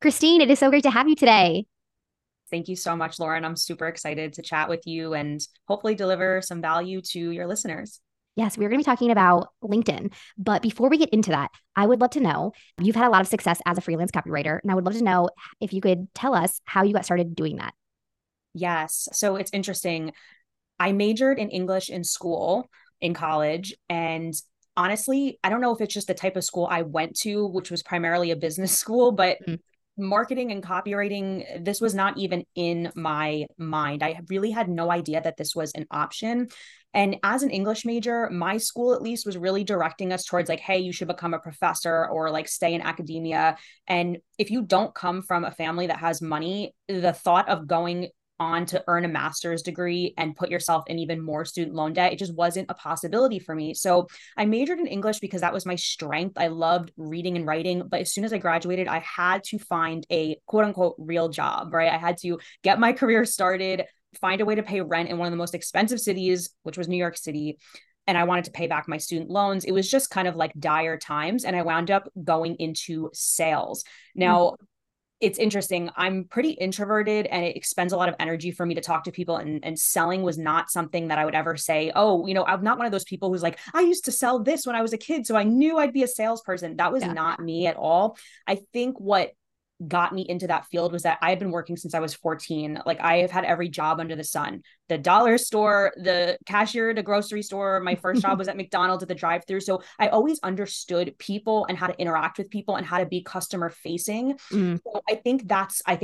Christine, it is so great to have you today. Thank you so much, Lauren. I'm super excited to chat with you and hopefully deliver some value to your listeners. Yes, we're going to be talking about LinkedIn. But before we get into that, I would love to know, you've had a lot of success as a freelance copywriter, and I would love to know if you could tell us how you got started doing that. Yes. So it's interesting. I majored in English in school, in college, and honestly, I don't know if it's just the type of school I went to, which was primarily a business school, but marketing and copywriting, this was not even in my mind. I really had no idea that this was an option. And as an English major, my school at least was really directing us towards like, hey, you should become a professor or like stay in academia. And if you don't come from a family that has money, the thought of going on to earn a master's degree and put yourself in even more student loan debt, it just wasn't a possibility for me. So I majored in English because that was my strength. I loved reading and writing. But as soon as I graduated, I had to find a quote unquote real job, right? I had to get my career started, find a way to pay rent in one of the most expensive cities, which was New York City. And I wanted to pay back my student loans. It was just kind of like dire times. And I wound up going into sales. Now, it's interesting. I'm pretty introverted and it expends a lot of energy for me to talk to people, and selling was not something that I would ever say, oh, you know, I'm not one of those people who's like, I used to sell this when I was a kid, so I knew I'd be a salesperson. That was not me at all. I think what got me into that field was that I had been working since I was 14. Like I have had every job under the sun, the dollar store, the cashier at a grocery store. My first job was at McDonald's at the drive-thru. So I always understood people and how to interact with people and how to be customer facing. So I think that's, I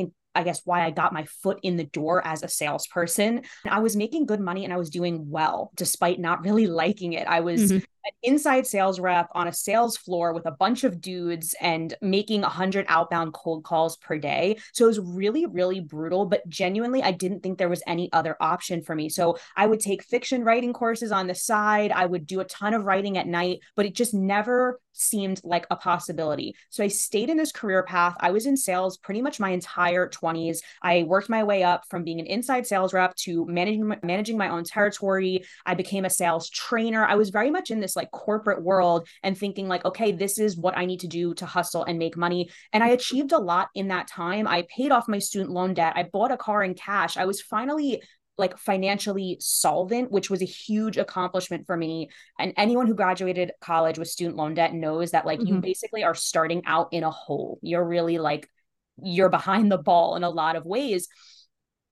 guess why I got my foot in the door as a salesperson. And I was making good money and I was doing well, despite not really liking it. I was an inside sales rep on a sales floor with a bunch of dudes and making 100 outbound cold calls per day. So it was really, really brutal, but genuinely, I didn't think there was any other option for me. So I would take fiction writing courses on the side. I would do a ton of writing at night, but it just never seemed like a possibility. So I stayed in this career path. I was in sales pretty much my entire 20s. I worked my way up from being an inside sales rep to managing my own territory. I became a sales trainer. I was very much in this like corporate world and thinking like, okay, this is what I need to do to hustle and make money. And I achieved a lot in that time. I paid off my student loan debt. I bought a car in cash. I was finally like financially solvent, which was a huge accomplishment for me. And anyone who graduated college with student loan debt knows that like you basically are starting out in a hole. You're really like, you're behind the ball in a lot of ways.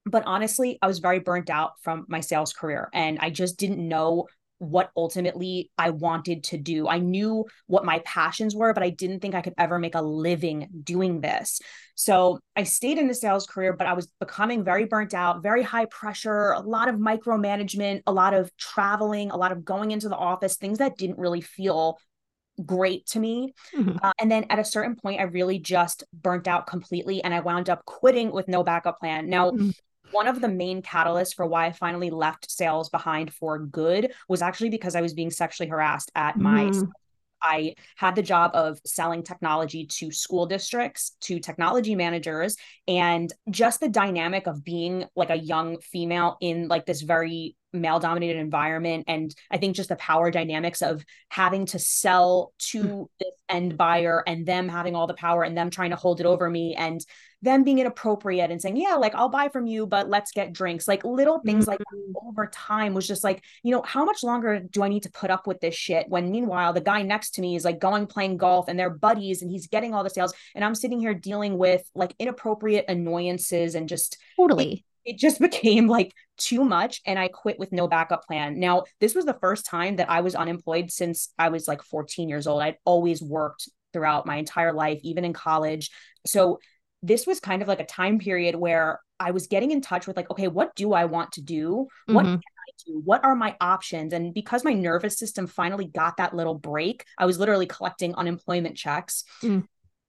But honestly, I was very burnt out from my sales career. And I just didn't know what ultimately I wanted to do. I knew what my passions were, but I didn't think I could ever make a living doing this. So I stayed in the sales career, but I was becoming very burnt out, very high pressure, a lot of micromanagement, a lot of traveling, a lot of going into the office, things that didn't really feel great to me. And then at a certain point, I really just burnt out completely. And I wound up quitting with no backup plan. Now, one of the main catalysts for why I finally left sales behind for good was actually because I was being sexually harassed at my I had the job of selling technology to school districts, to technology managers, and just the dynamic of being like a young female in like this very male-dominated environment. And I think just the power dynamics of having to sell to this end buyer and them having all the power and them trying to hold it over me and them being inappropriate and saying, yeah, like I'll buy from you, but let's get drinks. Like little things like that over time was just like, you know, how much longer do I need to put up with this shit? When meanwhile, the guy next to me is like going, playing golf and they're buddies and he's getting all the sales. And I'm sitting here dealing with like inappropriate annoyances and just it just became like too much. And I quit with no backup plan. Now, this was the first time that I was unemployed since I was like 14 years old. I'd always worked throughout my entire life, even in college. So this was kind of like a time period where I was getting in touch with like, okay, what do I want to do? What can I do? What are my options? And because my nervous system finally got that little break, I was literally collecting unemployment checks.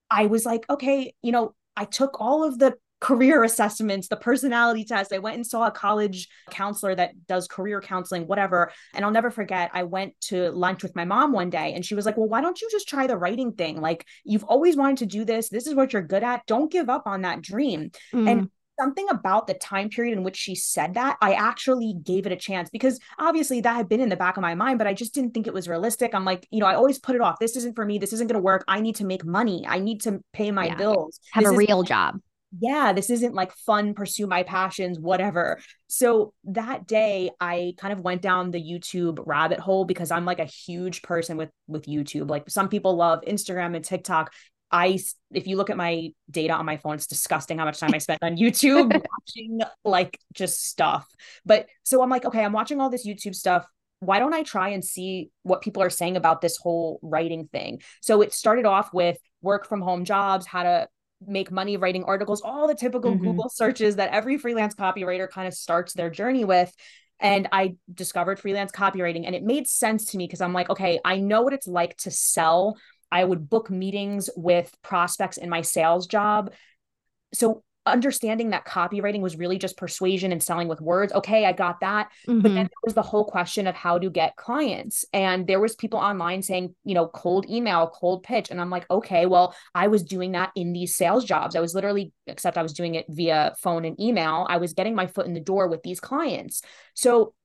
I was like, okay, you know, I took all of the career assessments, the personality test. I went and saw a college counselor that does career counseling, whatever. And I'll never forget, I went to lunch with my mom one day and she was like, well, why don't you just try the writing thing? Like, you've always wanted to do this. This is what you're good at. Don't give up on that dream. And something about the time period in which she said that, I actually gave it a chance, because obviously that had been in the back of my mind, but I just didn't think it was realistic. I'm like, you know, I always put it off. This isn't for me. This isn't going to work. I need to make money. I need to pay my bills. Have a real job. Yeah, this isn't like fun, pursue my passions, whatever. So that day I kind of went down the YouTube rabbit hole, because I'm like a huge person with YouTube. Like some people love Instagram and TikTok. If you look at my data on my phone, it's disgusting how much time I spent on YouTube watching like just stuff. But so I'm like, okay, I'm watching all this YouTube stuff. Why don't I try and see what people are saying about this whole writing thing? So it started off with work from home jobs, how to make money writing articles, all the typical Google searches that every freelance copywriter kind of starts their journey with. And I discovered freelance copywriting, and it made sense to me because I'm like, okay, I know what it's like to sell. I would book meetings with prospects in my sales job. So understanding that copywriting was really just persuasion and selling with words. Okay, I got that. But then there was the whole question of how to get clients. And there was people online saying, you know, cold email, cold pitch. And I'm like, okay, well, I was doing that in these sales jobs. I was literally, except I was doing it via phone and email. I was getting my foot in the door with these clients. So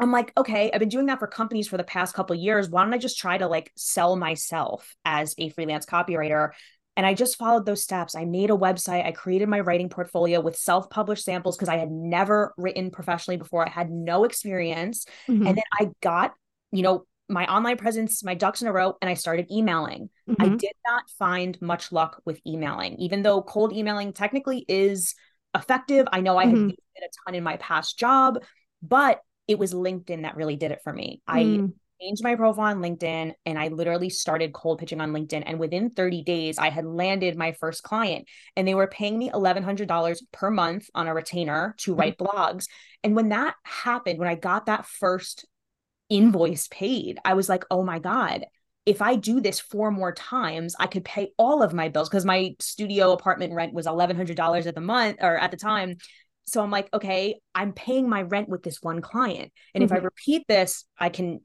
I'm like, okay, I've been doing that for companies for the past couple of years. Why don't I just try to like sell myself as a freelance copywriter? And I just followed those steps. I made a website. I created my writing portfolio with self-published samples because I had never written professionally before. I had no experience. And then I got, you know, my online presence, my ducks in a row, and I started emailing. I did not find much luck with emailing, even though cold emailing technically is effective. I know I had used it a ton in my past job, but it was LinkedIn that really did it for me. I changed my profile on LinkedIn, and I literally started cold pitching on LinkedIn. And within 30 days, I had landed my first client, and they were paying me $1,100 per month on a retainer to write blogs. And when that happened, when I got that first invoice paid, I was like, oh my God, if I do this 4 more times, I could pay all of my bills, because my studio apartment rent was $1,100 at the time. So I'm like, okay, I'm paying my rent with this one client. And if I repeat this, I can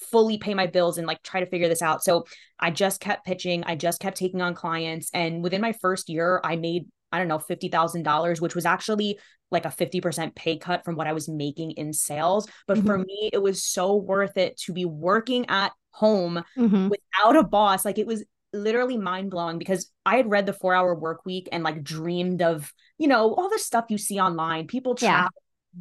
fully pay my bills and like try to figure this out. So I just kept pitching. I just kept taking on clients. And within my first year, I made, I don't know, $50,000, which was actually like a 50% pay cut from what I was making in sales. But for me, it was so worth it to be working at home without a boss. Like it was literally mind blowing, because I had read the 4-hour work week and like dreamed of, you know, all the stuff you see online, people traveling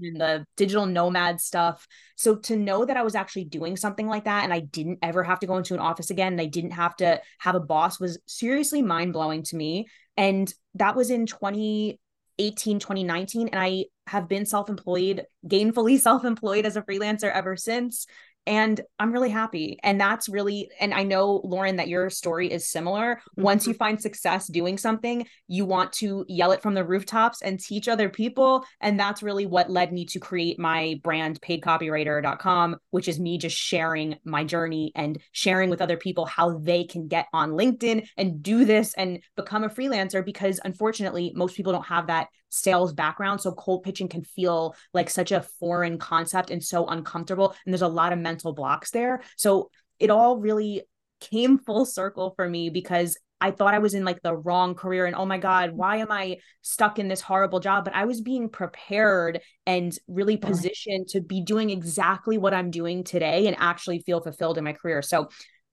and the digital nomad stuff. So to know that I was actually doing something like that, and I didn't ever have to go into an office again, and I didn't have to have a boss, was seriously mind blowing to me. And that was in 2018, 2019. And I have been gainfully self-employed as a freelancer ever since. And I'm really happy. And that's really, and I know, Lauren, that your story is similar. Once you find success doing something, you want to yell it from the rooftops and teach other people. And that's really what led me to create my brand, paidcopywriter.com, which is me just sharing my journey and sharing with other people how they can get on LinkedIn and do this and become a freelancer, because unfortunately, most people don't have that sales background. So cold pitching can feel like such a foreign concept and so uncomfortable. And there's a lot of mental blocks there. So it all really came full circle for me, because I thought I was in like the wrong career and, oh my God, why am I stuck in this horrible job? But I was being prepared and really positioned to be doing exactly what I'm doing today and actually feel fulfilled in my career. So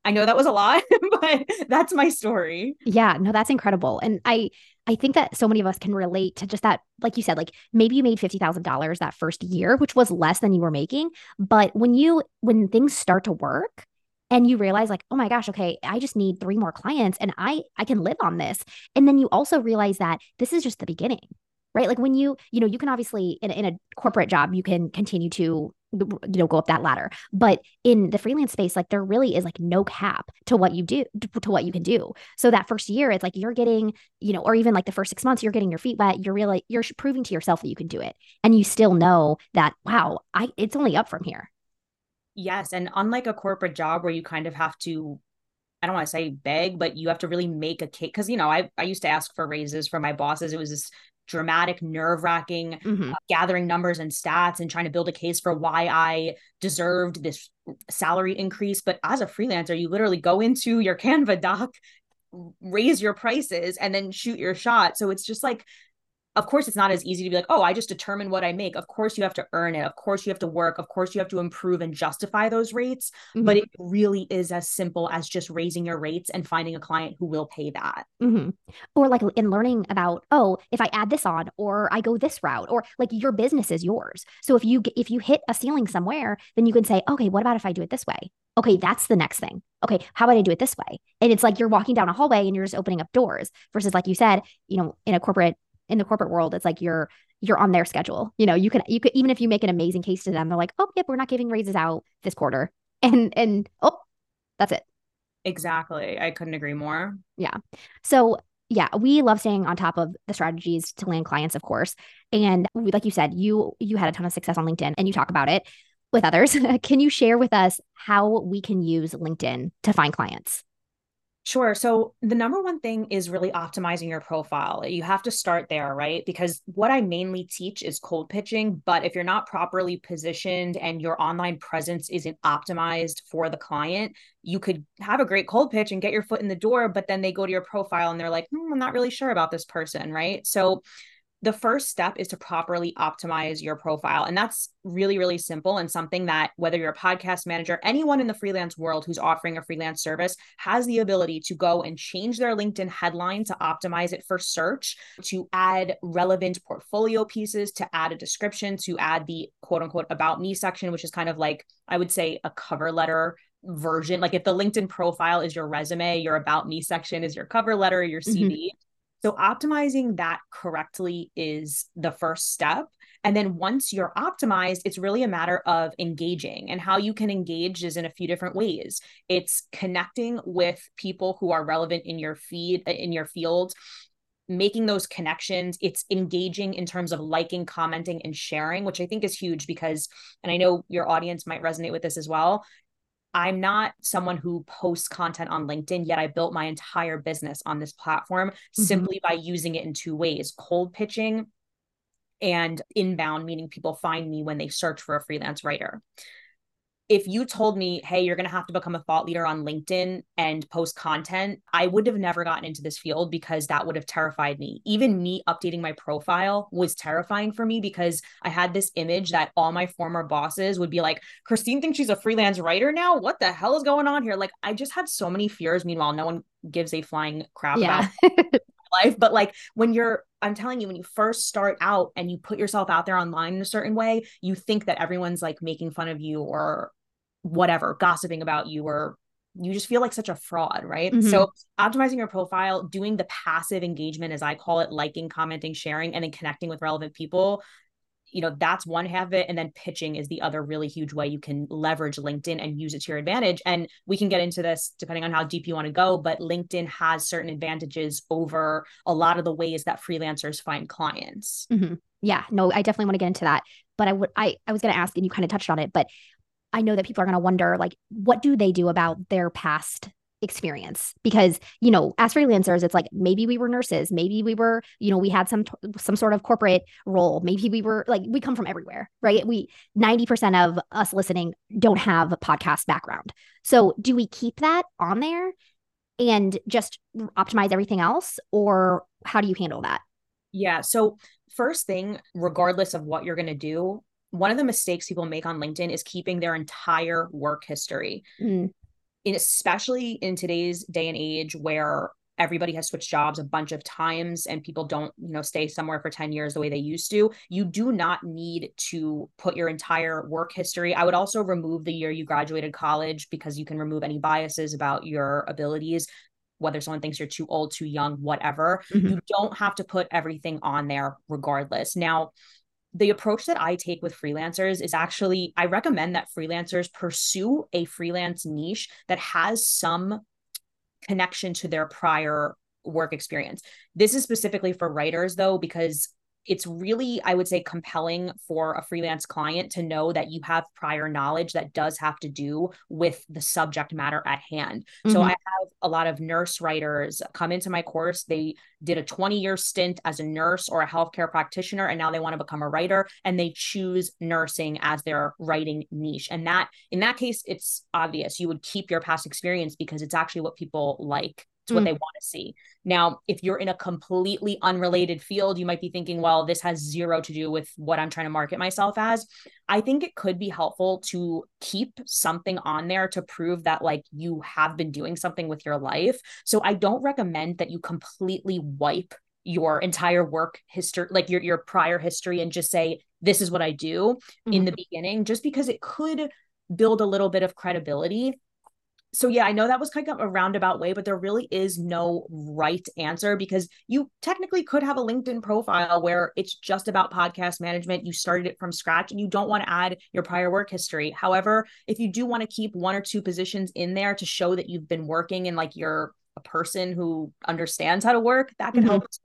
I know that was a lot, but that's my story. Yeah, no, that's incredible. And I think that so many of us can relate to just that, like you said, like maybe you made $50,000 that first year, which was less than you were making. But when things start to work and you realize like, oh my gosh, okay, I just need 3 more clients and I can live on this. And then you also realize that this is just the beginning, right? Like when you can obviously in a corporate job, you can continue to go up that ladder. But in the freelance space, like there really is like no cap to what you do, to what you can do. So that first year, it's like you're getting, or even like the first 6 months, you're getting your feet wet. You're proving to yourself that you can do it. And you still know that, wow, it's only up from here. Yes. And unlike a corporate job where you kind of have to, I don't want to say beg, but you have to really make a case. Because, I used to ask for raises from my bosses. It was this dramatic, nerve-wracking, gathering numbers and stats and trying to build a case for why I deserved this salary increase. But as a freelancer, you literally go into your Canva doc, raise your prices, and then shoot your shot. So it's just like Of course, it's not as easy to be like, oh, I just determine what I make. Of course, you have to earn it. Of course, you have to work. Of course, you have to improve and justify those rates. Mm-hmm. But it really is as simple as just raising your rates and finding a client who will pay that. Mm-hmm. Or like in learning about, oh, if I add this on, or I go this route, or like your business is yours. So if you hit a ceiling somewhere, then you can say, okay, what about if I do it this way? Okay, that's the next thing. Okay, how about I do it this way? And it's like you're walking down a hallway and you're just opening up doors versus, like you said, you know, in the corporate world, it's like you're on their schedule. You know, you could, even if you make an amazing case to them, they're like, oh, yep, we're not giving raises out this quarter. And oh, that's it. Exactly. I couldn't agree more. Yeah. So yeah, we love staying on top of the strategies to land clients, of course. And like you said, you had a ton of success on LinkedIn and you talk about it with others. Can you share with us how we can use LinkedIn to find clients? Sure. So the number one thing is really optimizing your profile. You have to start there, right? Because what I mainly teach is cold pitching, but if you're not properly positioned and your online presence isn't optimized for the client, you could have a great cold pitch and get your foot in the door, but then they go to your profile and they're like, I'm not really sure about this person, right? So the first step is to properly optimize your profile. And that's really, really simple, and something that whether you're a podcast manager, anyone in the freelance world who's offering a freelance service has the ability to go and change their LinkedIn headline to optimize it for search, to add relevant portfolio pieces, to add a description, to add the quote unquote about me section, which is kind of like, I would say, a cover letter version. Like if the LinkedIn profile is your resume, your about me section is your cover letter, your CV. Mm-hmm. So optimizing that correctly is the first step. And then once you're optimized, it's really a matter of engaging, and how you can engage is in a few different ways. It's connecting with people who are relevant in your feed, in your field, making those connections. It's engaging in terms of liking, commenting, and sharing, which I think is huge because, and I know your audience might resonate with this as well, I'm not someone who posts content on LinkedIn, yet I built my entire business on this platform simply by using it in two ways: cold pitching and inbound, meaning people find me when they search for a freelance writer. If you told me, hey, you're going to have to become a thought leader on LinkedIn and post content, I would have never gotten into this field because that would have terrified me. Even me updating my profile was terrifying for me because I had this image that all my former bosses would be like, Christine thinks she's a freelance writer now? What the hell is going on here? Like, I just had so many fears. Meanwhile, no one gives a flying crap about life. But like I'm telling you, when you first start out and you put yourself out there online in a certain way, you think that everyone's like making fun of you or whatever, gossiping about you, or you just feel like such a fraud, right? Mm-hmm. So optimizing your profile, doing the passive engagement, as I call it, liking, commenting, sharing, and then connecting with relevant people, you know, that's one half of it. And then pitching is the other really huge way you can leverage LinkedIn and use it to your advantage. And we can get into this depending on how deep you want to go, but LinkedIn has certain advantages over a lot of the ways that freelancers find clients. Mm-hmm. Yeah, no, I definitely want to get into that. But I was going to ask, and you kind of touched on it, but I know that people are going to wonder, like, what do they do about their past experience? Because, you know, as freelancers, it's like, maybe we were nurses, maybe we were, you know, we had some sort of corporate role. Maybe we were like, we come from everywhere, right? 90% of us listening don't have a podcast background. So do we keep that on there and just optimize everything else? Or how do you handle that? Yeah. So first thing, regardless of what you're going to do, one of the mistakes people make on LinkedIn is keeping their entire work history. Mm. And especially in today's day and age where everybody has switched jobs a bunch of times and people don't, you know, stay somewhere for 10 years the way they used to, you do not need to put your entire work history. I would also remove the year you graduated college because you can remove any biases about your abilities, whether someone thinks you're too old, too young, whatever. Mm-hmm. You don't have to put everything on there regardless. Now, the approach that I take with freelancers is actually, I recommend that freelancers pursue a freelance niche that has some connection to their prior work experience. This is specifically for writers though, because it's really, I would say, compelling for a freelance client to know that you have prior knowledge that does have to do with the subject matter at hand. Mm-hmm. So I have a lot of nurse writers come into my course. They did a 20-year stint as a nurse or a healthcare practitioner, and now they want to become a writer, and they choose nursing as their writing niche. And that, in that case, it's obvious. You would keep your past experience because it's actually what people like It's what they want to see. Now, if you're in a completely unrelated field, you might be thinking, well, this has zero to do with what I'm trying to market myself as. I think it could be helpful to keep something on there to prove that like you have been doing something with your life. So I don't recommend that you completely wipe your entire work history, like your prior history, and just say, this is what I do in the beginning, just because it could build a little bit of credibility. So yeah, I know that was kind of a roundabout way, but there really is no right answer, because you technically could have a LinkedIn profile where it's just about podcast management. You started it from scratch and you don't want to add your prior work history. However, if you do want to keep one or two positions in there to show that you've been working and like you're a person who understands how to work, that can help too.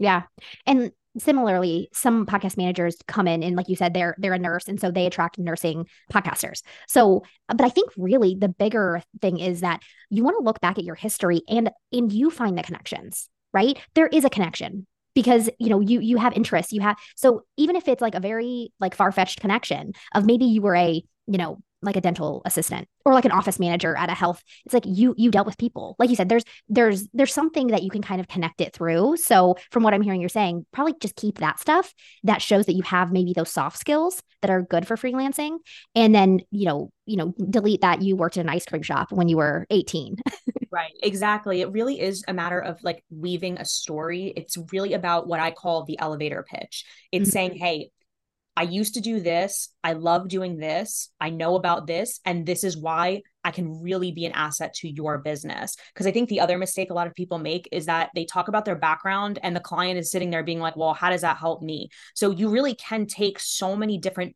Yeah. And similarly, some podcast managers come in and like you said, they're a nurse. And so they attract nursing podcasters. So, but I think really the bigger thing is that you want to look back at your history and you find the connections, right? There is a connection because, you know, you have interests, you have, so even if it's like a very like far-fetched connection of maybe you were a, you know, like a dental assistant or like an office manager at a health, it's like you dealt with people. Like you said, there's something that you can kind of connect it through. So from what I'm hearing, you're saying probably just keep that stuff that shows that you have maybe those soft skills that are good for freelancing. And then, you know, delete that you worked in an ice cream shop when you were 18. Right. Exactly. It really is a matter of like weaving a story. It's really about what I call the elevator pitch. It's saying, hey, I used to do this. I love doing this. I know about this. And this is why I can really be an asset to your business. Because I think the other mistake a lot of people make is that they talk about their background and the client is sitting there being like, well, how does that help me? So you really can take so many different,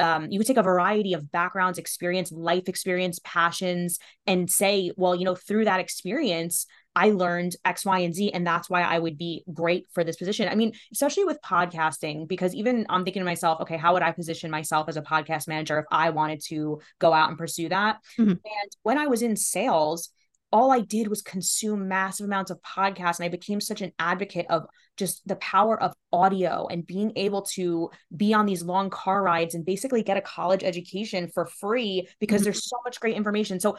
you could take a variety of backgrounds, experience, life experience, passions, and say, well, you know, through that experience, I learned X, Y, and Z, and that's why I would be great for this position. I mean, especially with podcasting, because even I'm thinking to myself, okay, how would I position myself as a podcast manager if I wanted to go out and pursue that? And when I was in sales, all I did was consume massive amounts of podcasts. And I became such an advocate of just the power of audio and being able to be on these long car rides and basically get a college education for free because there's so much great information. So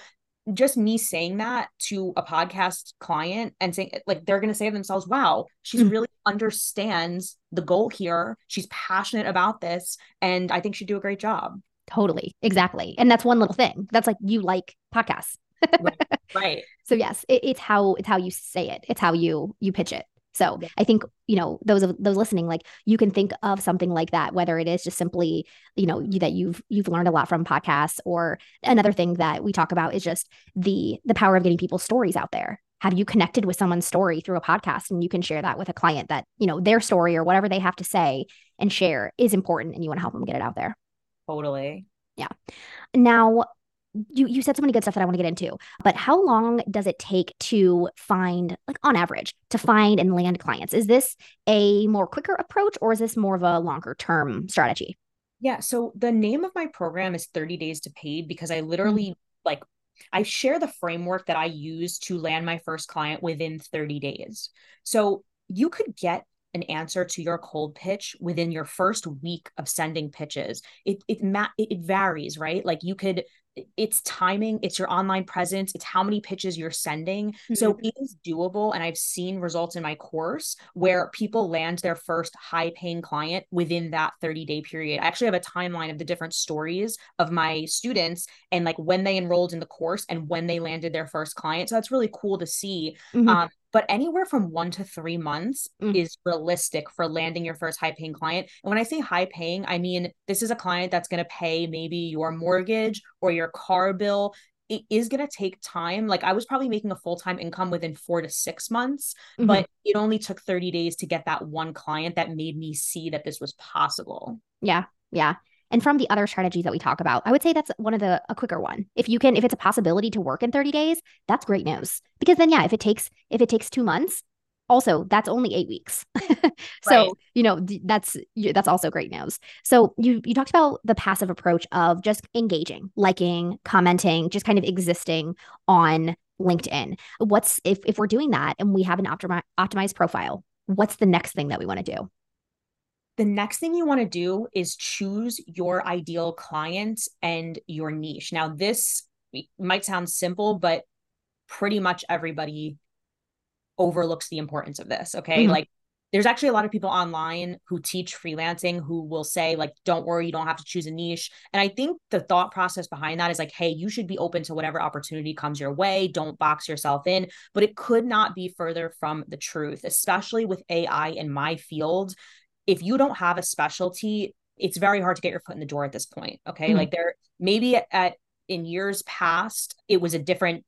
just me saying that to a podcast client and saying like, they're going to say to themselves, wow, she really understands the goal here. She's passionate about this. And I think she'd do a great job. Totally. Exactly. And that's one little thing. That's like, you like podcasts. Right. So yes, it's how you say it. It's how you pitch it. So I think, you know, those listening, like you can think of something like that, whether it is just simply, you know, that you've learned a lot from podcasts, or another thing that we talk about is just the power of getting people's stories out there. Have you connected with someone's story through a podcast? And you can share that with a client that, you know, their story or whatever they have to say and share is important, and you want to help them get it out there. Totally. Yeah. Now, You said so many good stuff that I want to get into, but how long does it take to find, like on average, to find and land clients? Is this a more quicker approach, or is this more of a longer term strategy? Yeah. So the name of my program is 30 Days to Paid, because I literally like I share the framework that I use to land my first client within 30 days. So you could get an answer to your cold pitch within your first week of sending pitches. It varies, right? Like you could, it's timing, it's your online presence, it's how many pitches you're sending. So it is doable. And I've seen results in my course where people land their first high paying client within that 30-day period. I actually have a timeline of the different stories of my students and like when they enrolled in the course and when they landed their first client. So that's really cool to see. But anywhere from 1 to 3 months is realistic for landing your first high paying client. And when I say high paying, I mean, this is a client that's going to pay maybe your mortgage or your car bill. It is going to take time. Like I was probably making a full-time income within 4 to 6 months, but it only took 30 days to get that one client that made me see that this was possible. Yeah. Yeah. And from the other strategies that we talk about, I would say that's one of a quicker one. If it's a possibility to work in 30 days, that's great news. Because then, yeah, if it takes 2 months, also that's only 8 weeks. So, right. You know, that's also great news. So you talked about the passive approach of just engaging, liking, commenting, just kind of existing on LinkedIn. If we're doing that and we have an optimized profile, what's the next thing that we want to do? The next thing you want to do is choose your ideal client and your niche. Now, this might sound simple, but pretty much everybody overlooks the importance of this. Okay. Mm-hmm. Like there's actually a lot of people online who teach freelancing who will say like, don't worry, you don't have to choose a niche. And I think the thought process behind that is like, hey, you should be open to whatever opportunity comes your way. Don't box yourself in, but it could not be further from the truth, especially with AI in my field. If you don't have a specialty, it's very hard to get your foot in the door at this point. Okay. Mm-hmm. Like there maybe in years past, it was a different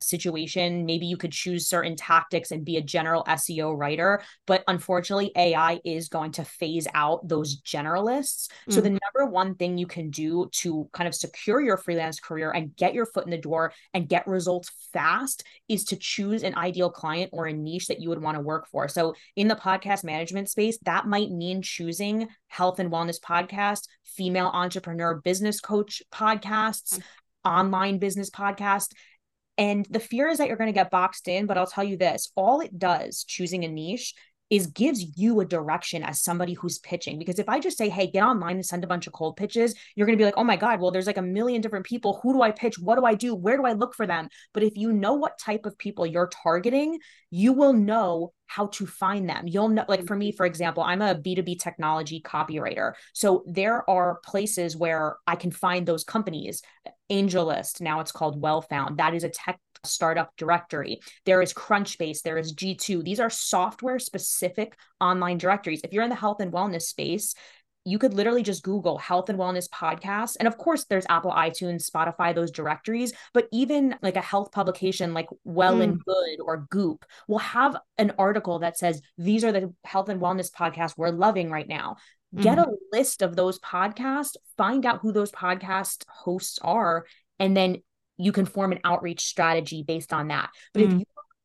situation. Maybe you could choose certain tactics and be a general SEO writer, but unfortunately AI is going to phase out those generalists. Mm-hmm. So the number one thing you can do to kind of secure your freelance career and get your foot in the door and get results fast is to choose an ideal client or a niche that you would want to work for. So in the podcast management space, that might mean choosing health and wellness podcasts, female entrepreneur business coach podcasts, online business podcasts. And the fear is that you're going to get boxed in, but I'll tell you this, all it does, choosing a niche, is gives you a direction as somebody who's pitching. Because if I just say, hey, get online and send a bunch of cold pitches, you're going to be like, oh my God, well, there's like a million different people. Who do I pitch? What do I do? Where do I look for them? But if you know what type of people you're targeting, you will know how to find them. You'll know, like for me, for example, I'm a B2B technology copywriter. So there are places where I can find those companies. AngelList, now it's called WellFound. That is a tech startup directory. There is Crunchbase, there is G2. These are software specific online directories. If you're in the health and wellness space, you could literally just Google health and wellness podcasts. And of course there's Apple, iTunes, Spotify, those directories, but even like a health publication like Well and Good or Goop will have an article that says, these are the health and wellness podcasts we're loving right now. Get a list of those podcasts, find out who those podcast hosts are, and then you can form an outreach strategy based on that. But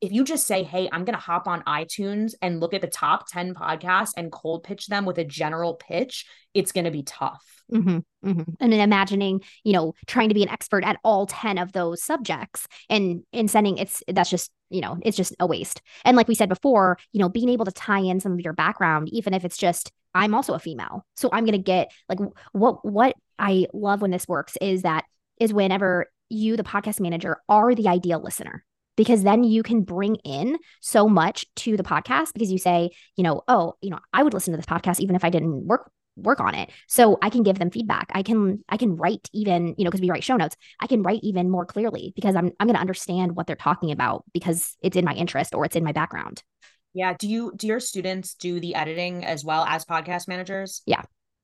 if you just say, hey, I'm going to hop on iTunes and look at the top 10 podcasts and cold pitch them with a general pitch, it's going to be tough. Mm-hmm, mm-hmm. And then imagining, you know, trying to be an expert at all 10 of those subjects and sending that's just, you know, it's just a waste. And like we said before, you know, being able to tie in some of your background, even if it's just, I'm also a female. So I'm going to get like, what I love when this works is whenever you, the podcast manager, are the ideal listener, because then you can bring in so much to the podcast because you say, you know, oh, you know, I would listen to this podcast even if I didn't work on it. So I can give them feedback. I can write even, you know, because we write show notes, I can write even more clearly because I'm going to understand what they're talking about because it's in my interest or it's in my background. Yeah. Do your students do the editing as well as podcast managers? Yeah.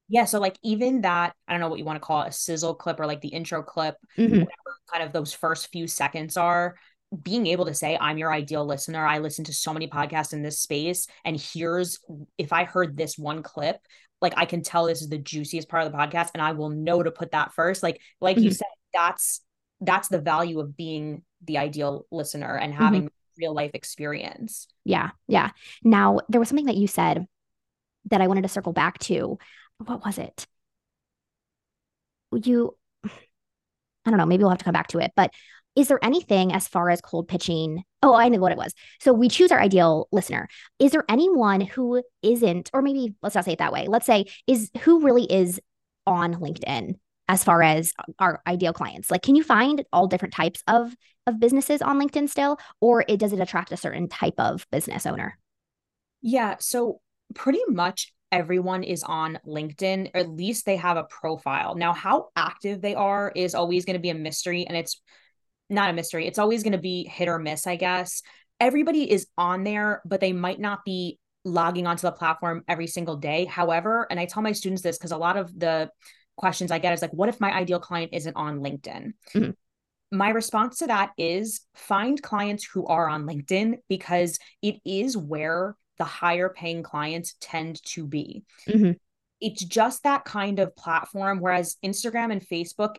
Yeah. So like even that, I don't know what you want to call it, a sizzle clip or like the intro clip, whatever kind of those first few seconds are, being able to say, I'm your ideal listener. I listen to so many podcasts in this space. And here's, if I heard this one clip, like I can tell this is the juiciest part of the podcast and I will know to put that first. Like you said, that's the value of being the ideal listener and having real life experience. Yeah. Yeah. Now there was something that you said that I wanted to circle back to. What was it? I don't know, maybe we'll have to come back to it, but is there anything as far as cold pitching? Oh, I know what it was. So we choose our ideal listener. Is there anyone who isn't, or maybe let's not say it that way. Let's say who really is on LinkedIn as far as our ideal clients? Like, can you find all different types of businesses on LinkedIn still, or does it attract a certain type of business owner? Yeah. So pretty much everyone is on LinkedIn, or at least they have a profile. Now, how active they are is always going to be a mystery, and it's not a mystery. It's always going to be hit or miss, I guess. Everybody is on there, but they might not be logging onto the platform every single day. However, and I tell my students this because a lot of the questions I get is like, what if my ideal client isn't on LinkedIn? Mm-hmm. My response to that is find clients who are on LinkedIn because it is where the higher paying clients tend to be. Mm-hmm. It's just that kind of platform. Whereas Instagram and Facebook,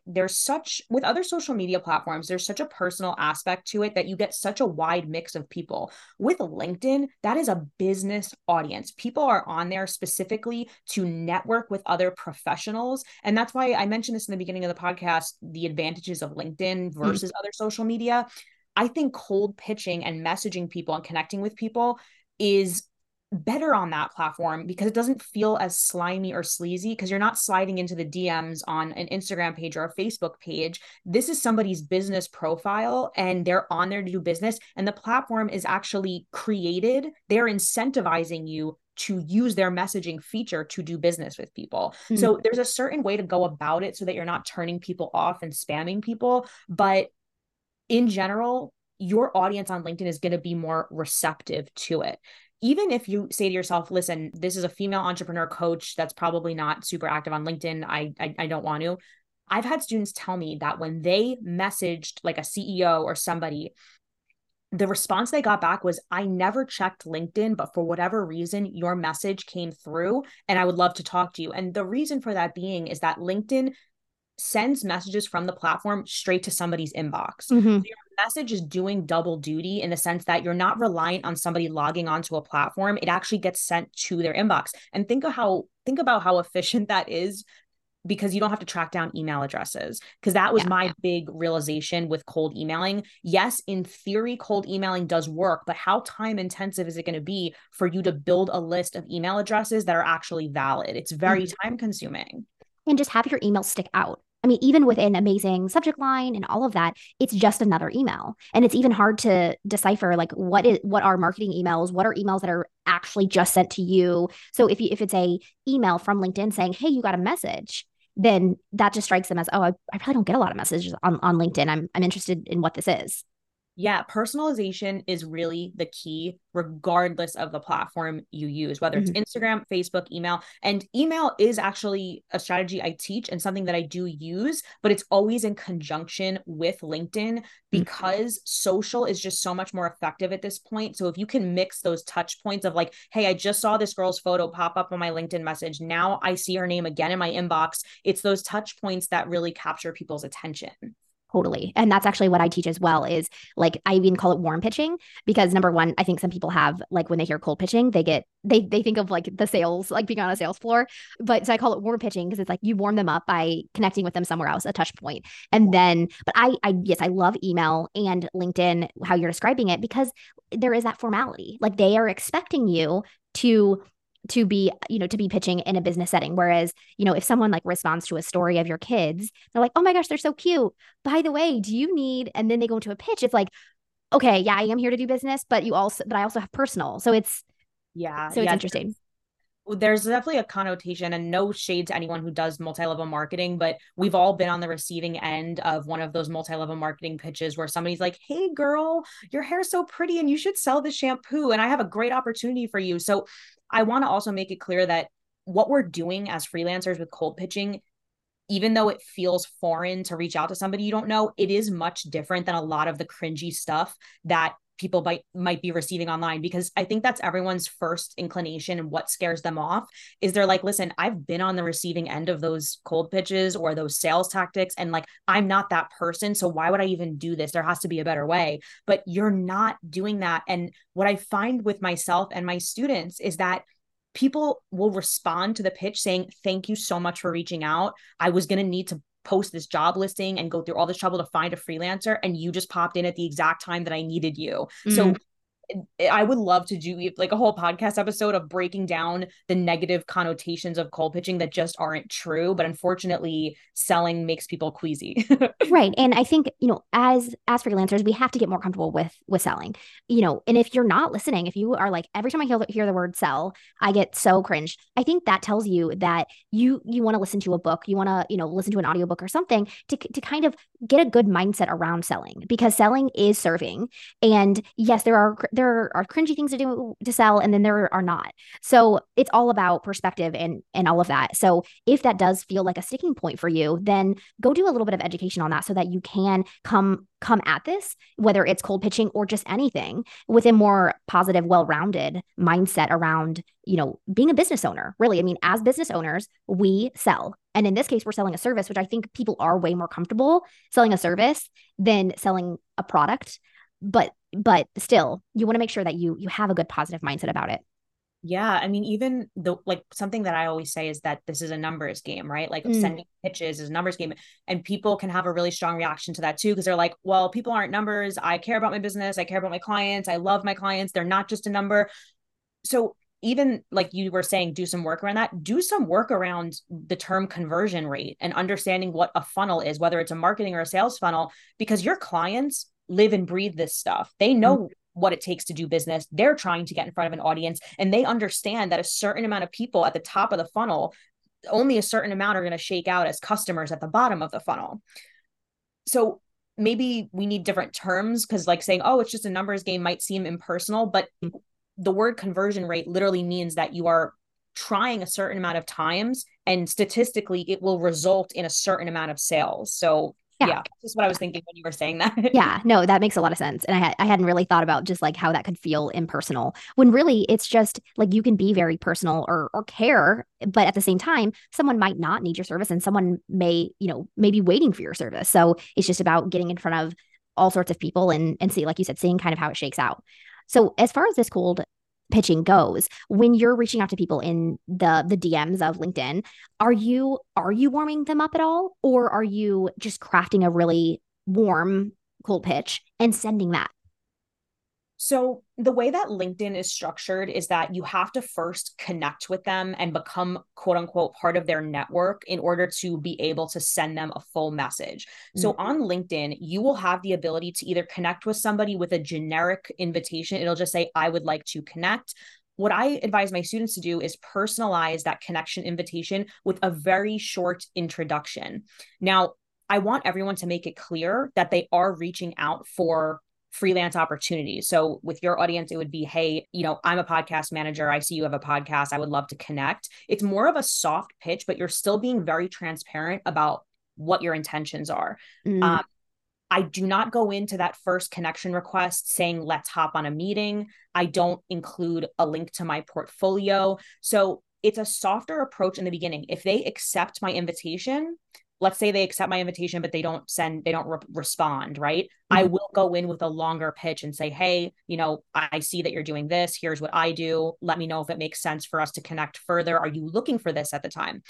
with other social media platforms, there's such a personal aspect to it that you get such a wide mix of people. With LinkedIn, that is a business audience. People are on there specifically to network with other professionals. And that's why I mentioned this in the beginning of the podcast, the advantages of LinkedIn versus other social media. I think cold pitching and messaging people and connecting with people is better on that platform because it doesn't feel as slimy or sleazy because you're not sliding into the DMs on an Instagram page or a Facebook page. This is somebody's business profile and they're on there to do business. And the platform is actually created. They're incentivizing you to use their messaging feature to do business with people. Mm-hmm. So there's a certain way to go about it so that you're not turning people off and spamming people. But in general, your audience on LinkedIn is going to be more receptive to it. Even if you say to yourself, listen, this is a female entrepreneur coach that's probably not super active on LinkedIn. I don't want to. I've had students tell me that when they messaged like a CEO or somebody, the response they got back was, I never checked LinkedIn, but for whatever reason, your message came through and I would love to talk to you. And the reason for that being is that LinkedIn sends messages from the platform straight to somebody's inbox. Mm-hmm. So your message is doing double duty in the sense that you're not reliant on somebody logging onto a platform. It actually gets sent to their inbox. And think about how efficient that is, because you don't have to track down email addresses. Because that was my big realization with cold emailing. Yes, in theory, cold emailing does work, but how time intensive is it going to be for you to build a list of email addresses that are actually valid? It's very time consuming. And just have your email stick out. I mean, even with an amazing subject line and all of that, it's just another email. And it's even hard to decipher like what are marketing emails, what are emails that are actually just sent to you. So if it's an email from LinkedIn saying, hey, you got a message, then that just strikes them as, oh, I probably don't get a lot of messages on LinkedIn. I'm interested in what this is. Yeah, personalization is really the key, regardless of the platform you use, whether it's Instagram, Facebook, email. And email is actually a strategy I teach and something that I do use, but it's always in conjunction with LinkedIn because social is just so much more effective at this point. So if you can mix those touch points of like, hey, I just saw this girl's photo pop up on my LinkedIn message. Now I see her name again in my inbox. It's those touch points that really capture people's attention. Totally. And that's actually what I teach as well is like, I even call it warm pitching because number one, I think some people have like when they hear cold pitching, they think of like the sales, like being on a sales floor. But so I call it warm pitching because it's like you warm them up by connecting with them somewhere else, a touch point. And then, but I love email and LinkedIn, how you're describing it, because there is that formality. Like they are expecting you to be pitching in a business setting. Whereas, you know, if someone like responds to a story of your kids, they're like, oh my gosh, they're so cute. By the way, do you need, and then they go into a pitch. It's like, okay, yeah, I am here to do business, but I also have personal. So it's interesting. There's definitely a connotation and no shade to anyone who does multi-level marketing, but we've all been on the receiving end of one of those multi-level marketing pitches where somebody's like, hey girl, your hair's so pretty and you should sell this shampoo and I have a great opportunity for you. So I want to also make it clear that what we're doing as freelancers with cold pitching, even though it feels foreign to reach out to somebody you don't know, it is much different than a lot of the cringy stuff that people might be receiving online, because I think that's everyone's first inclination and what scares them off is they're like, listen, I've been on the receiving end of those cold pitches or those sales tactics. And like, I'm not that person. So why would I even do this? There has to be a better way, but you're not doing that. And what I find with myself and my students is that people will respond to the pitch saying, thank you so much for reaching out. I was going to need to post this job listing and go through all this trouble to find a freelancer. And you just popped in at the exact time that I needed you. Mm-hmm. So I would love to do like a whole podcast episode of breaking down the negative connotations of cold pitching that just aren't true. But unfortunately, selling makes people queasy. Right. And I think, you know, as freelancers, we have to get more comfortable with selling, you know, and if you're not listening, if you are like, every time I hear the word sell, I get so cringed. I think that tells you that you want to listen to a book, you want to, you know, listen to an audiobook or something to kind of get a good mindset around selling, because selling is serving. And yes, there are cringy things to do to sell, and then there are not. So it's all about perspective and all of that. So if that does feel like a sticking point for you, then go do a little bit of education on that so that you can come at this, whether it's cold pitching or just anything, with a more positive, well-rounded mindset around, you know, being a business owner. Really, I mean, as business owners, we sell. And in this case, we're selling a service, which I think people are way more comfortable selling a service than selling a product. But still, you want to make sure that you have a good positive mindset about it. Yeah. I mean, even though like something that I always say is that this is a numbers game, right? Like sending pitches is a numbers game, and people can have a really strong reaction to that too. Cause they're like, well, people aren't numbers. I care about my business. I care about my clients. I love my clients. They're not just a number. So even like you were saying, do some work around that, do some work around the term conversion rate and understanding what a funnel is, whether it's a marketing or a sales funnel, because your clients live and breathe this stuff. They know what it takes to do business. They're trying to get in front of an audience, and they understand that a certain amount of people at the top of the funnel, only a certain amount are going to shake out as customers at the bottom of the funnel. So maybe we need different terms, because like saying, oh, it's just a numbers game might seem impersonal, but the word conversion rate literally means that you are trying a certain amount of times, and statistically it will result in a certain amount of sales. So yeah, just what I was thinking when you were saying that. Yeah, no, that makes a lot of sense. And I hadn't really thought about just like how that could feel impersonal, when really it's just like you can be very personal or care, but at the same time, someone might not need your service, and someone may, you know, maybe waiting for your service. So it's just about getting in front of all sorts of people and see, like you said, seeing kind of how it shakes out. So as far as this cold pitching goes, when you're reaching out to people in the DMs of LinkedIn, are you warming them up at all? Or are you just crafting a really warm cold pitch and sending that? So the way that LinkedIn is structured is that you have to first connect with them and become quote unquote part of their network in order to be able to send them a full message. Mm-hmm. So on LinkedIn, you will have the ability to either connect with somebody with a generic invitation. It'll just say, I would like to connect. What I advise my students to do is personalize that connection invitation with a very short introduction. Now, I want everyone to make it clear that they are reaching out for freelance opportunities. So with your audience, it would be, hey, you know, I'm a podcast manager. I see you have a podcast. I would love to connect. It's more of a soft pitch, but you're still being very transparent about what your intentions are. I do not go into that first connection request saying, let's hop on a meeting. I don't include a link to my portfolio. So it's a softer approach in the beginning. If they accept my invitation, let's say they accept my invitation, but they don't respond, right? Mm-hmm. I will go in with a longer pitch and say, hey, you know, I see that you're doing this. Here's what I do. Let me know if it makes sense for us to connect further. Are you looking for this at the time?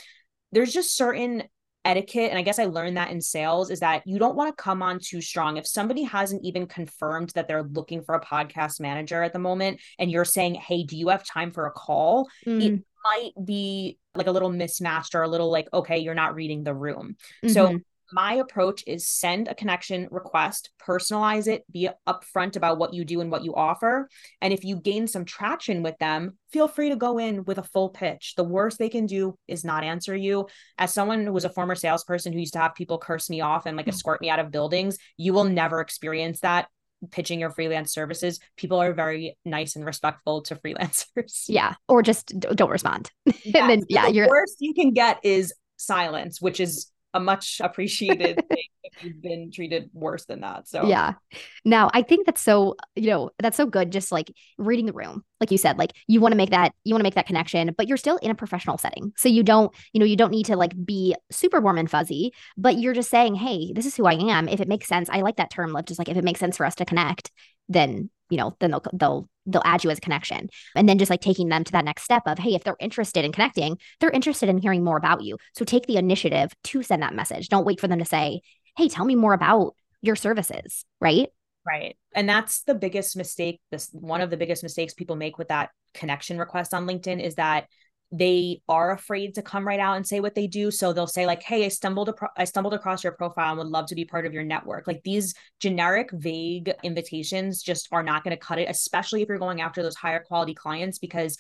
There's just certain etiquette. And I guess I learned that in sales is that you don't want to come on too strong. If somebody hasn't even confirmed that they're looking for a podcast manager at the moment, and you're saying, hey, do you have time for a call? Mm-hmm. It might be like a little mismatched or a little like, okay, you're not reading the room. Mm-hmm. So my approach is send a connection request, personalize it, be upfront about what you do and what you offer. And if you gain some traction with them, feel free to go in with a full pitch. The worst they can do is not answer you. As someone who was a former salesperson who used to have people curse me off and like escort me out of buildings, you will never experience that pitching your freelance services. People are very nice and respectful to freelancers. Yeah. Or just don't respond. Yeah. And then, yeah, the worst you can get is silence, which is a much appreciated thing if you've been treated worse than that. So yeah. Now I think that's so, you know, that's so good. Just like reading the room, like you said, like you want to make that connection, but you're still in a professional setting. So you don't need to like be super warm and fuzzy, but you're just saying, hey, this is who I am. If it makes sense, I like that term. Like, just like, if it makes sense for us to connect, then, you know, then they'll add you as a connection. And then just like taking them to that next step of, hey, if they're interested in connecting, they're interested in hearing more about you. So take the initiative to send that message. Don't wait for them to say, hey, tell me more about your services, right? Right. And that's the biggest mistake. One of the biggest mistakes people make with that connection request on LinkedIn is that they are afraid to come right out and say what they do. So they'll say like, hey, I stumbled across your profile and would love to be part of your network. Like these generic, vague invitations just are not going to cut it, especially if you're going after those higher quality clients, because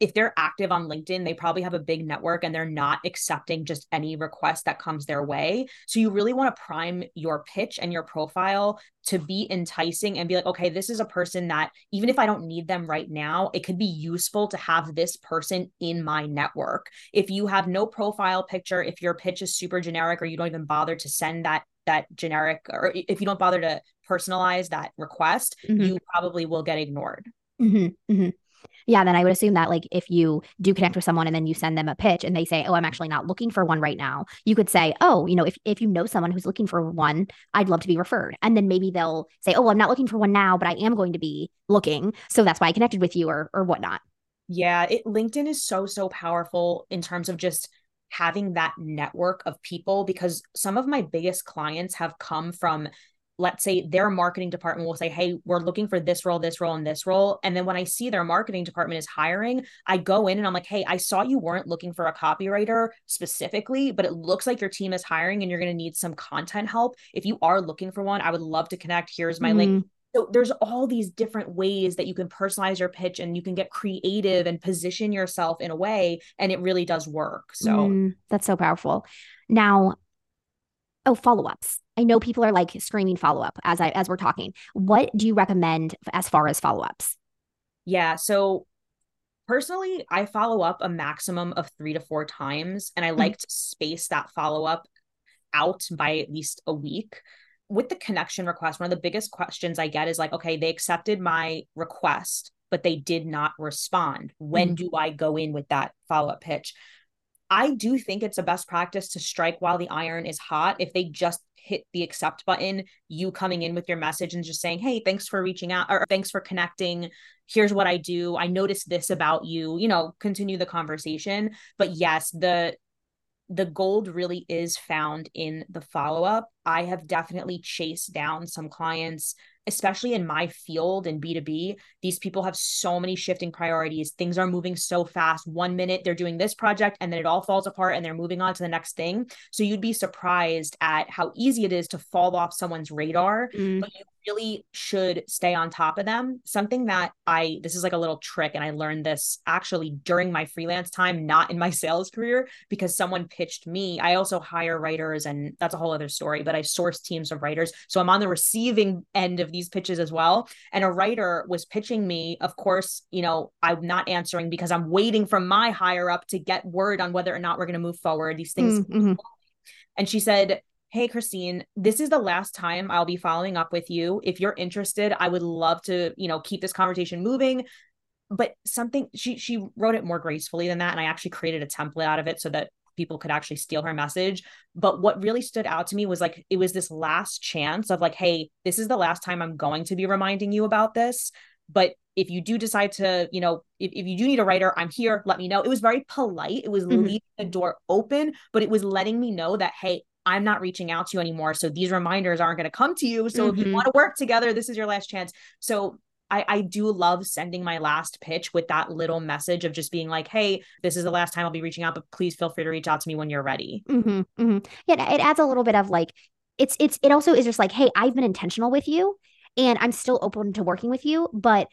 if they're active on LinkedIn, they probably have a big network and they're not accepting just any request that comes their way. So you really want to prime your pitch and your profile to be enticing and be like, okay, this is a person that even if I don't need them right now, it could be useful to have this person in my network. If you have no profile picture, if your pitch is super generic, or you don't even bother to send that generic, or if you don't bother to personalize that request, you probably will get ignored. Mm-hmm. Mm-hmm. Yeah. Then I would assume that like if you do connect with someone and then you send them a pitch and they say, oh, I'm actually not looking for one right now. You could say, oh, you know, if you know someone who's looking for one, I'd love to be referred. And then maybe they'll say, oh, well, I'm not looking for one now, but I am going to be looking. So that's why I connected with you or whatnot. Yeah. LinkedIn is so powerful in terms of just having that network of people, because some of my biggest clients have come from let's say their marketing department will say, hey, we're looking for this role, this role, and this role. And then when I see their marketing department is hiring, I go in and I'm like, hey, I saw you weren't looking for a copywriter specifically, but it looks like your team is hiring and you're going to need some content help. If you are looking for one, I would love to connect. Here's my link. So there's all these different ways that you can personalize your pitch and you can get creative and position yourself in a way. And it really does work. So that's so powerful. Now, follow-ups. I know people are like screaming follow-up as we're talking. What do you recommend as far as follow-ups? Yeah. So personally, I follow up a maximum of 3 to 4 times. And I like to space that follow-up out by at least a week. With the connection request, one of the biggest questions I get is like, okay, they accepted my request, but they did not respond. When do I go in with that follow-up pitch? I do think it's a best practice to strike while the iron is hot. If they just hit the accept button, you coming in with your message and just saying, hey, thanks for reaching out or thanks for connecting. Here's what I do. I noticed this about you, continue the conversation. But yes, the gold really is found in the follow-up. I have definitely chased down some clients, especially in my field in B2B. These people have so many shifting priorities. Things are moving so fast. One minute they're doing this project and then it all falls apart and they're moving on to the next thing. So you'd be surprised at how easy it is to fall off someone's radar, but you really should stay on top of them. Something that this is like a little trick, and I learned this actually during my freelance time, not in my sales career, because someone pitched me. I also hire writers, and that's a whole other story, but I source teams of writers. So I'm on the receiving end of these pitches as well. And a writer was pitching me, of course, I'm not answering because I'm waiting from my higher up to get word on whether or not we're going to move forward. These things. And she said, hey, Christine, this is the last time I'll be following up with you. If you're interested, I would love to, keep this conversation moving. But she wrote it more gracefully than that. And I actually created a template out of it so that people could actually steal her message. But what really stood out to me was like, it was this last chance of like, hey, this is the last time I'm going to be reminding you about this. But if you do decide to, if you do need a writer, I'm here, let me know. It was very polite. It was leaving the door open, but it was letting me know that, hey, I'm not reaching out to you anymore. So these reminders aren't going to come to you. So if you want to work together, this is your last chance. So I do love sending my last pitch with that little message of just being like, hey, this is the last time I'll be reaching out, but please feel free to reach out to me when you're ready. Yeah, it adds a little bit of like, it also is just like, hey, I've been intentional with you and I'm still open to working with you, but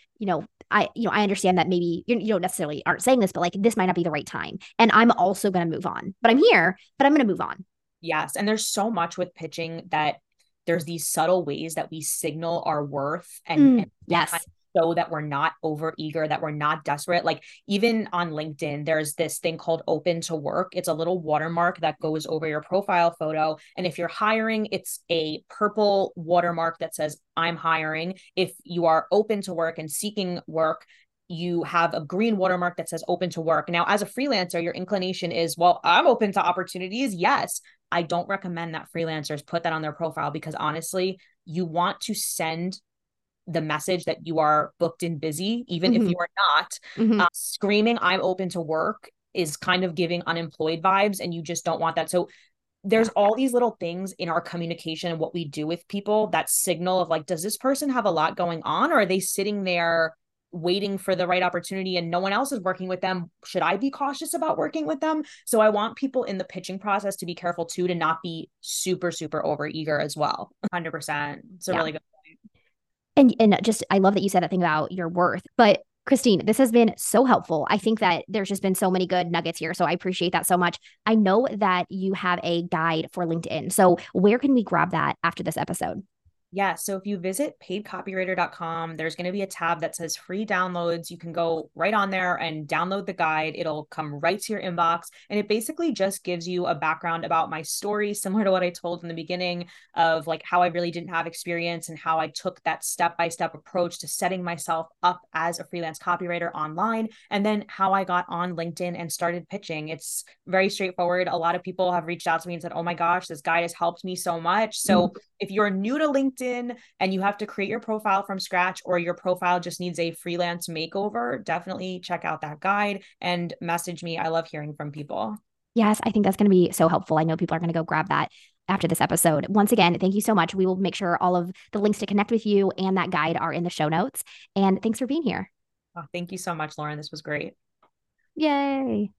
I understand that maybe you don't necessarily aren't saying this, but like, this might not be the right time. And I'm also going to move on, but I'm here, but I'm going to move on. Yes. And there's so much with pitching that there's these subtle ways that we signal our worth and yes, so that we're not over eager, that we're not desperate. Like even on LinkedIn, there's this thing called open to work. It's a little watermark that goes over your profile photo. And if you're hiring, it's a purple watermark that says, I'm hiring. If you are open to work and seeking work, you have a green watermark that says open to work. Now, as a freelancer, your inclination is, well, I'm open to opportunities. Yes. I don't recommend that freelancers put that on their profile because honestly, you want to send the message that you are booked and busy, even if you are not. Screaming, I'm open to work is kind of giving unemployed vibes and you just don't want that. So there's all these little things in our communication and what we do with people that signal of like, does this person have a lot going on or are they sitting there waiting for the right opportunity and no one else is working with them? Should I be cautious about working with them? So I want people in the pitching process to be careful too, to not be super, super over eager as well. 100%. It's a really good point. And just, I love that you said that thing about your worth, but Christine, this has been so helpful. I think that there's just been so many good nuggets here. So I appreciate that so much. I know that you have a guide for LinkedIn. So where can we grab that after this episode? Yeah. So if you visit paidcopywriter.com, there's going to be a tab that says free downloads. You can go right on there and download the guide. It'll come right to your inbox. And it basically just gives you a background about my story, similar to what I told in the beginning of like how I really didn't have experience and how I took that step-by-step approach to setting myself up as a freelance copywriter online. And then how I got on LinkedIn and started pitching. It's very straightforward. A lot of people have reached out to me and said, oh my gosh, this guide has helped me so much. So if you're new to LinkedIn and you have to create your profile from scratch or your profile just needs a freelance makeover, definitely check out that guide and message me. I love hearing from people. Yes, I think that's going to be so helpful. I know people are going to go grab that. after this episode. Once again, thank you so much. We will make sure all of the links to connect with you and that guide are in the show notes. And thanks for being here. Oh, thank you so much, Lauren. This was great. Yay.